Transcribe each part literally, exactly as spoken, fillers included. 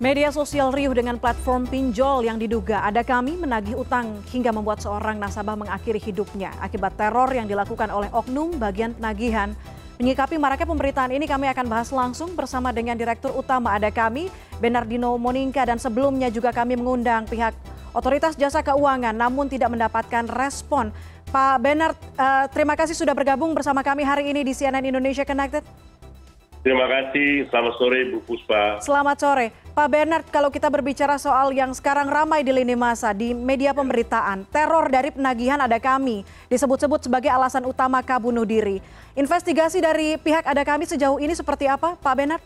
Media sosial riuh dengan platform pinjol yang diduga AdaKami menagih utang hingga membuat seorang nasabah mengakhiri hidupnya akibat teror yang dilakukan oleh oknum bagian penagihan. Menyikapi maraknya pemberitaan ini kami akan bahas langsung bersama dengan Direktur Utama AdaKami, Bernardino Moningka, dan sebelumnya juga kami mengundang pihak Otoritas Jasa Keuangan namun tidak mendapatkan respon. Pak Bernard, eh, terima kasih sudah bergabung bersama kami hari ini di C N N Indonesia Connected. Terima kasih. Selamat sore, Bu Puspa. Selamat sore. Pak Bernard, kalau kita berbicara soal yang sekarang ramai di lini masa, di media pemberitaan, teror dari penagihan AdaKami disebut-sebut sebagai alasan utama kabunuh diri. Investigasi dari pihak AdaKami sejauh ini seperti apa, Pak Bernard?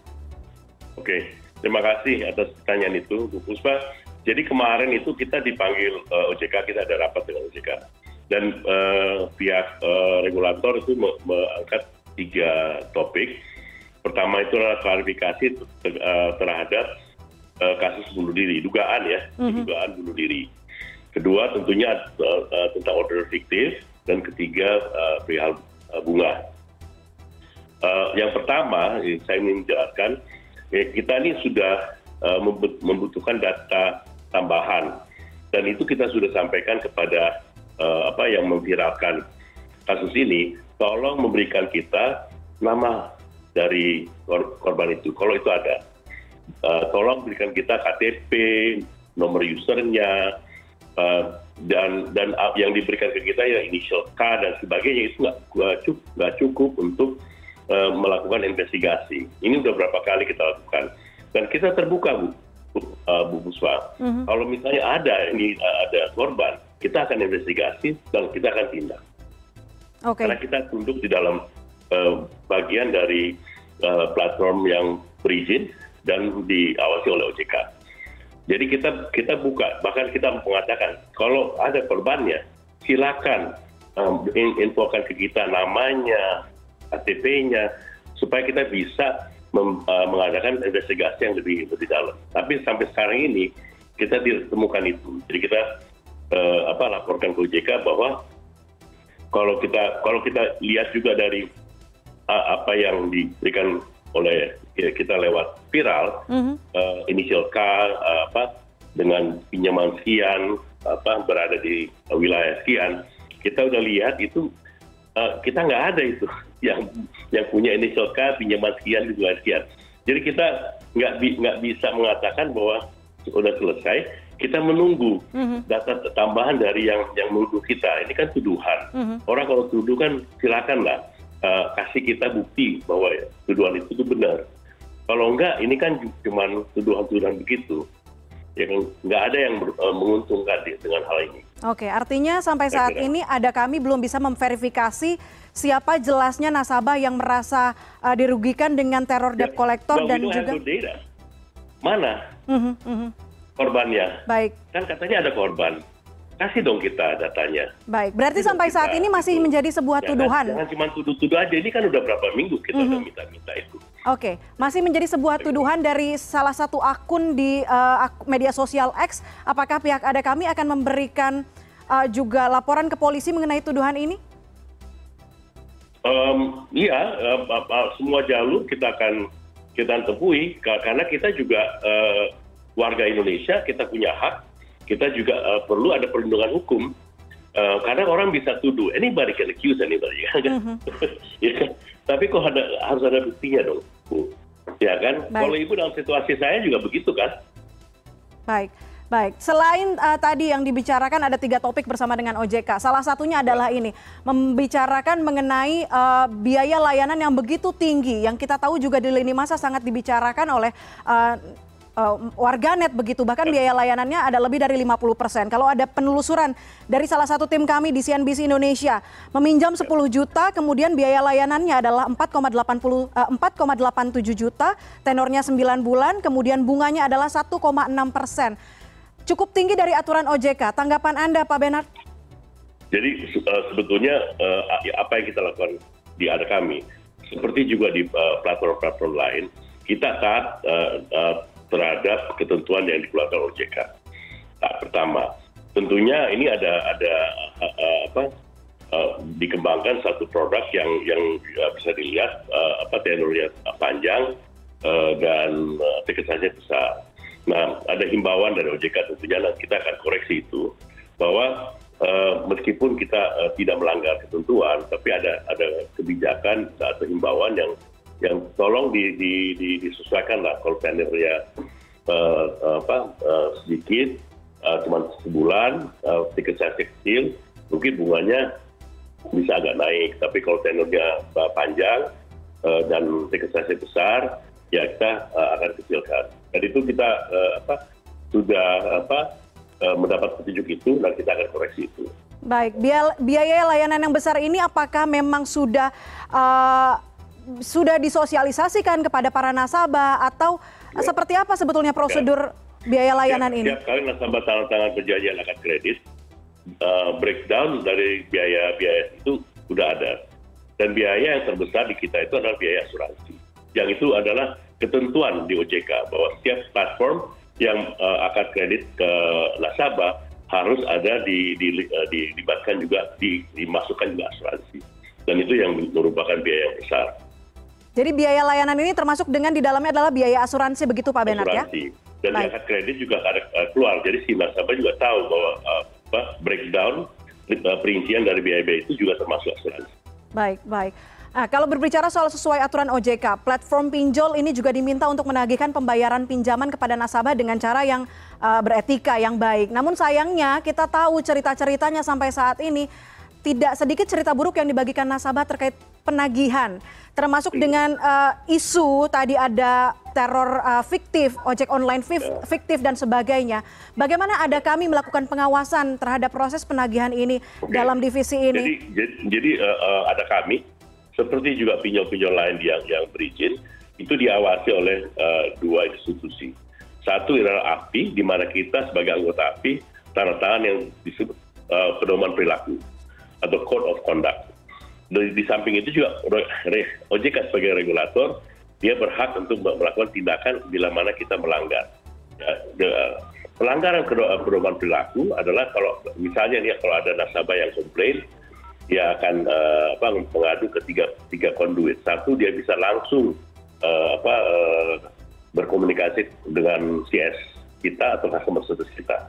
Oke, terima kasih atas pertanyaan itu, Bu Puspa. Jadi kemarin itu kita dipanggil uh, O J K, kita ada rapat dengan O J K. Dan uh, pihak uh, regulator itu me mengangkat tiga topik. Pertama itu adalah klarifikasi terhadap kasus bunuh diri, dugaan ya, mm-hmm. dugaan bunuh diri. Kedua tentunya tentang order fiktif, dan ketiga perihal bunga. Yang pertama saya ingin menjelaskan, kita ini sudah membutuhkan data tambahan, dan itu kita sudah sampaikan kepada apa yang memviralkan kasus ini, tolong memberikan kita nama dari korban itu, kalau itu ada. Uh, tolong berikan kita K T P, nomor usernya, uh, dan dan yang diberikan ke kita ya inisial K dan sebagainya, itu nggak cukup, cukup untuk uh, melakukan investigasi. Ini sudah berapa kali kita lakukan. Dan kita terbuka, Bu, uh, Bu Puspa. Mm-hmm. Kalau misalnya ada, ini ada korban, kita akan investigasi dan kita akan tindak. Okay. Karena kita tunduk di dalam bagian dari uh, platform yang berizin dan diawasi oleh O J K. Jadi kita kita buka, bahkan kita mengatakan kalau ada korbannya silakan um, infokan ke kita namanya, K T P-nya, supaya kita bisa mem, uh, mengadakan investigasi yang lebih lebih dalam. Tapi sampai sekarang ini kita ditemukan itu. Jadi kita uh, apa laporkan ke O J K bahwa kalau kita kalau kita lihat juga dari apa yang diberikan oleh ya, kita lewat viral, mm-hmm. uh, inisial K uh, apa dengan pinjaman sekian apa berada di uh, wilayah sekian, kita udah lihat itu uh, kita nggak ada itu yang yang punya inisial K, pinjaman sekian di wilayah sekian. Jadi kita nggak nggak bisa mengatakan bahwa sudah selesai. Kita menunggu mm-hmm. data tambahan dari yang yang menuduh kita. Ini kan tuduhan. Mm-hmm. Orang kalau tuduh kan silakanlah. Uh, kasih kita bukti bahwa ya, tuduhan itu tuh benar. Kalau enggak, ini kan cuma tuduhan-tuduhan begitu. Ya, enggak ada yang ber, uh, menguntungkan dengan hal ini. Oke, artinya sampai saat ya, ini AdaKami belum bisa memverifikasi siapa jelasnya nasabah yang merasa uh, dirugikan dengan teror debt collector ya, dan juga mana uh-huh, uh-huh. korbannya. Baik. Kan katanya ada korban. Kasih dong kita datanya. Baik, berarti Kasih sampai saat ini masih tuduh. menjadi sebuah jangan, tuduhan. Jangan cuma tuduh-tuduh aja, ini kan udah berapa minggu kita mm-hmm. udah minta-minta itu. Oke, okay. Masih menjadi sebuah tuduhan dari salah satu akun di uh, media sosial X. Apakah pihak AdaKami akan memberikan uh, juga laporan ke polisi mengenai tuduhan ini? Um, iya, uh, semua jalur kita akan kita tempuhi, karena kita juga uh, warga Indonesia, kita punya hak. Kita juga uh, perlu ada perlindungan hukum, uh, karena orang bisa tuduh, anybody can accuse anybody, mm-hmm. ya, tapi kok ada, harus ada buktinya dong, Bu. Ya kan? Baik. Kalau Ibu dalam situasi saya juga begitu kan? Baik, baik. Selain uh, tadi yang dibicarakan ada tiga topik bersama dengan O J K, salah satunya adalah ya. ini, membicarakan mengenai uh, biaya layanan yang begitu tinggi, yang kita tahu juga di lini masa sangat dibicarakan oleh uh, Uh, warganet begitu, bahkan biaya layanannya ada lebih dari lima puluh persen. Kalau ada penelusuran dari salah satu tim kami di C N B C Indonesia, meminjam sepuluh juta, kemudian biaya layanannya adalah empat koma delapan tujuh juta, tenornya sembilan bulan, kemudian bunganya adalah satu koma enam persen. Cukup tinggi dari aturan O J K. Tanggapan Anda, Pak Bernard? Jadi uh, sebetulnya uh, apa yang kita lakukan di AdaKami, seperti juga di uh, platform-platform lain, kita taat uh, uh, terhadap ketentuan yang dikeluarkan O J K. Nah, pertama, tentunya ini ada ada uh, uh, apa uh, dikembangkan satu produk yang yang uh, bisa dilihat uh, apa tenornya panjang uh, dan uh, tiket saja besar. Nah, ada himbauan dari O J K tentunya, dan kita akan koreksi itu, bahwa uh, meskipun kita uh, tidak melanggar ketentuan, tapi ada ada kebijakan atau himbauan yang yang tolong di, di, di, disesuaikan lah. Kalau tendernya uh, apa uh, sedikit, uh, cuma sebulan, uh, tiket saya kecil, mungkin bunganya bisa agak naik. Tapi kalau tenornya panjang uh, dan investasi besar, ya kita uh, akan kecilkan. Dan itu kita uh, apa, sudah apa, uh, mendapat petunjuk itu, dan kita akan koreksi itu. Baik, biaya layanan yang besar ini apakah memang sudah uh, sudah disosialisasikan kepada para nasabah, atau ya, seperti apa sebetulnya prosedur ya, biaya layanan ya, ini? Setiap kali nasabah tanda tangan perjanjian akad kredit, Uh, breakdown dari biaya-biaya itu sudah ada, dan biaya yang terbesar di kita itu adalah biaya asuransi. Yang itu adalah ketentuan di O J K bahwa setiap platform yang uh, akad kredit ke nasabah harus ada di, di, uh, di, dilibatkan juga di, dimasukkan juga asuransi, dan itu yang merupakan biaya yang besar. Jadi biaya layanan ini termasuk dengan di dalamnya adalah biaya asuransi, begitu Pak Bernard ya? Dan di akad kredit juga ada uh, keluar, jadi si nasabah juga tahu bahwa uh, breakdown perincian dari biaya-biaya itu juga termasuk asuransi. Baik, baik. Nah, kalau berbicara soal sesuai aturan O J K, platform pinjol ini juga diminta untuk menagihkan pembayaran pinjaman kepada nasabah dengan cara yang uh, beretika, yang baik. Namun sayangnya kita tahu cerita-ceritanya sampai saat ini tidak sedikit cerita buruk yang dibagikan nasabah terkait penagihan, termasuk dengan uh, isu tadi ada teror uh, fiktif, ojek online fiktif dan sebagainya. Bagaimana AdaKami melakukan pengawasan terhadap proses penagihan ini Oke. dalam divisi ini? Jadi, jadi uh, AdaKami seperti juga pinjol-pinjol lain yang yang berizin itu diawasi oleh uh, dua institusi. Satu adalah A P I, di mana kita sebagai anggota A P I tanda tangan yang disebut uh, pedoman perilaku atau code of conduct. Di samping itu juga O J K sebagai regulator, dia berhak untuk melakukan tindakan bila mana kita melanggar. Pelanggaran pedoman perilaku adalah kalau misalnya nih, kalau ada nasabah yang komplain, dia akan apa, mengadu ke tiga, tiga conduit. Satu, dia bisa langsung apa, berkomunikasi dengan C S kita atau customer service kita.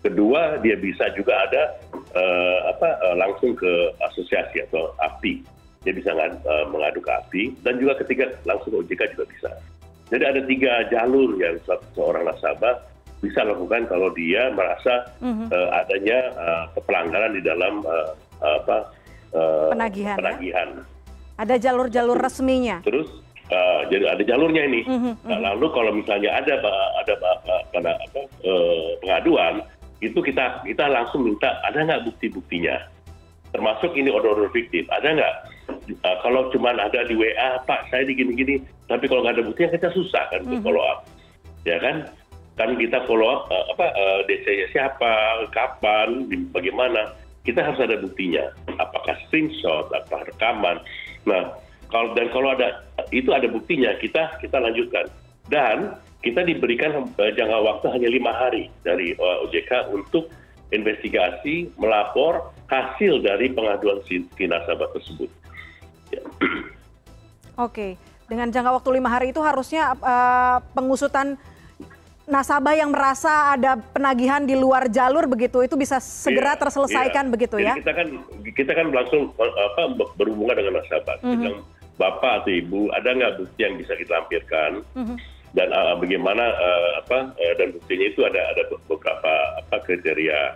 Kedua, dia bisa juga ada uh, apa uh, langsung ke asosiasi atau A P I. Dia bisa ngadu, uh, mengadu ke A P I. Dan juga ketiga, langsung ke O J K juga bisa. Jadi ada tiga jalur yang seorang nasabah bisa lakukan kalau dia merasa mm-hmm. uh, adanya uh, pelanggaran di dalam uh, apa uh, penagihan. penagihan. Ya? Ada jalur-jalur resminya. Terus, uh, jadi ada jalurnya ini. Mm-hmm. Nah, lalu kalau misalnya ada ada, ada apa, uh, pengaduan, itu kita kita langsung minta ada nggak bukti-buktinya, termasuk ini order-order fiktif, ada nggak? Uh, kalau cuma ada di W A, Pak, saya di gini-gini, tapi kalau nggak ada buktinya kita susah kan untuk mm-hmm. follow up, ya kan? Kan kita follow up uh, apa uh, D C-nya siapa, kapan, bagaimana? Kita harus ada buktinya, apakah screenshot, apa rekaman. Nah, kalau dan kalau ada itu ada buktinya, kita kita lanjutkan. Dan kita diberikan jangka waktu hanya lima hari dari O J K untuk investigasi, melapor hasil dari pengaduan si nasabah tersebut. Ya. Oke, dengan jangka waktu lima hari itu harusnya uh, pengusutan nasabah yang merasa ada penagihan di luar jalur begitu, itu bisa segera ya, terselesaikan ya. begitu. Jadi ya? Kita kan kita kan langsung apa, berhubungan dengan nasabah, mm-hmm. dengan bapak atau ibu, ada nggak bukti yang bisa kita lampirkan? Mm-hmm. Dan uh, bagaimana uh, apa uh, dan buktinya itu ada ada beberapa apa kriteria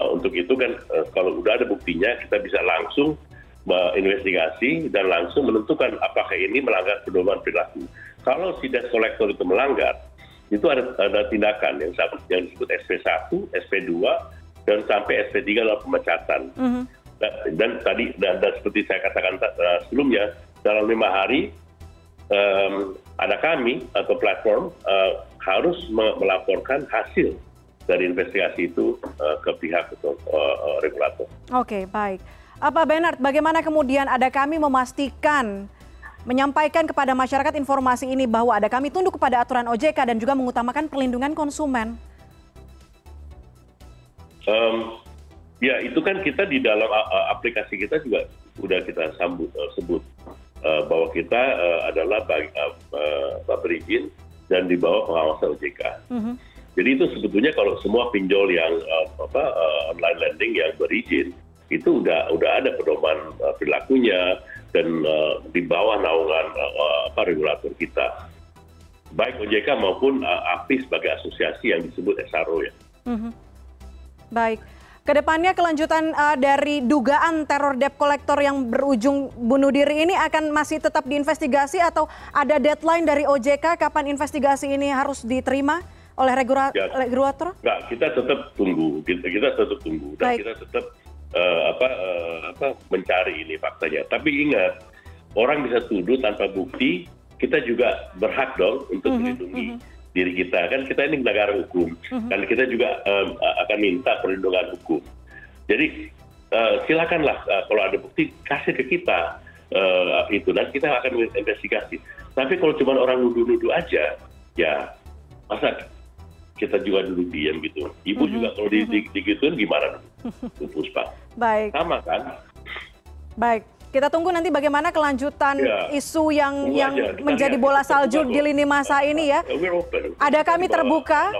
uh, untuk itu kan uh, kalau udah ada buktinya kita bisa langsung menginvestigasi dan langsung menentukan apakah ini melanggar pedoman perilaku. Kalau si debt collector itu melanggar, itu ada ada tindakan yang yang disebut S P satu, S P dua dan sampai S P tiga adalah pemecatan. Mm-hmm. Dan, dan tadi dan, dan seperti saya katakan uh, sebelumnya, dalam lima hari Um, AdaKami atau platform uh, harus me- melaporkan hasil dari investigasi itu uh, ke pihak atau, uh, regulator. Oke, baik. Pak Bernard, bagaimana kemudian AdaKami memastikan menyampaikan kepada masyarakat informasi ini bahwa AdaKami tunduk kepada aturan O J K dan juga mengutamakan perlindungan konsumen? Um, ya, itu kan kita di dalam uh, aplikasi kita juga sudah kita sambut, uh, sebut. bahwa kita uh, adalah bagi, uh, uh, berizin dan di bawah pengawasan O J K. Mm-hmm. Jadi itu sebetulnya kalau semua pinjol yang uh, apa, uh, online lending yang berizin itu udah udah ada pedoman uh, perilakunya dan uh, di bawah naungan uh, apa, regulator kita, baik O J K maupun uh, A P I sebagai asosiasi yang disebut S R O ya. Mm-hmm. Baik. Kedepannya kelanjutan uh, dari dugaan teror debt collector yang berujung bunuh diri ini akan masih tetap diinvestigasi atau ada deadline dari O J K kapan investigasi ini harus diterima oleh regula- ya, regulator? Enggak, kita tetap tunggu, kita, kita tetap tunggu dan Baik. kita tetap uh, apa, uh, apa, mencari ini faktanya. Tapi ingat, orang bisa tuduh tanpa bukti, kita juga berhak dong untuk mm-hmm, melindungi. Mm-hmm. diri kita, kan kita ini negara hukum, uh-huh. dan kita juga um, akan minta perlindungan hukum. Jadi uh, silakanlah uh, kalau ada bukti kasih ke kita uh, itu, dan kita akan investigasi. Tapi kalau cuma orang nuduh-nuduh aja, ya masa kita juga duduk diam gitu. Ibu uh-huh. juga kalau di, di, digituin gimana? Puspa. Baik. Sama kan? Baik. Kita tunggu nanti bagaimana kelanjutan ya, isu yang yang aja, menjadi bola salju di lini masa ini ya. Ada kami terbuka.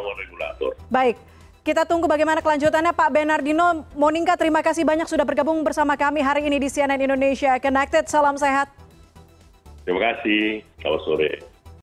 Baik, kita tunggu bagaimana kelanjutannya. Pak Bernardino Moningka, terima kasih banyak sudah bergabung bersama kami hari ini di C N N Indonesia Connected. Salam sehat. Terima kasih. Selamat sore.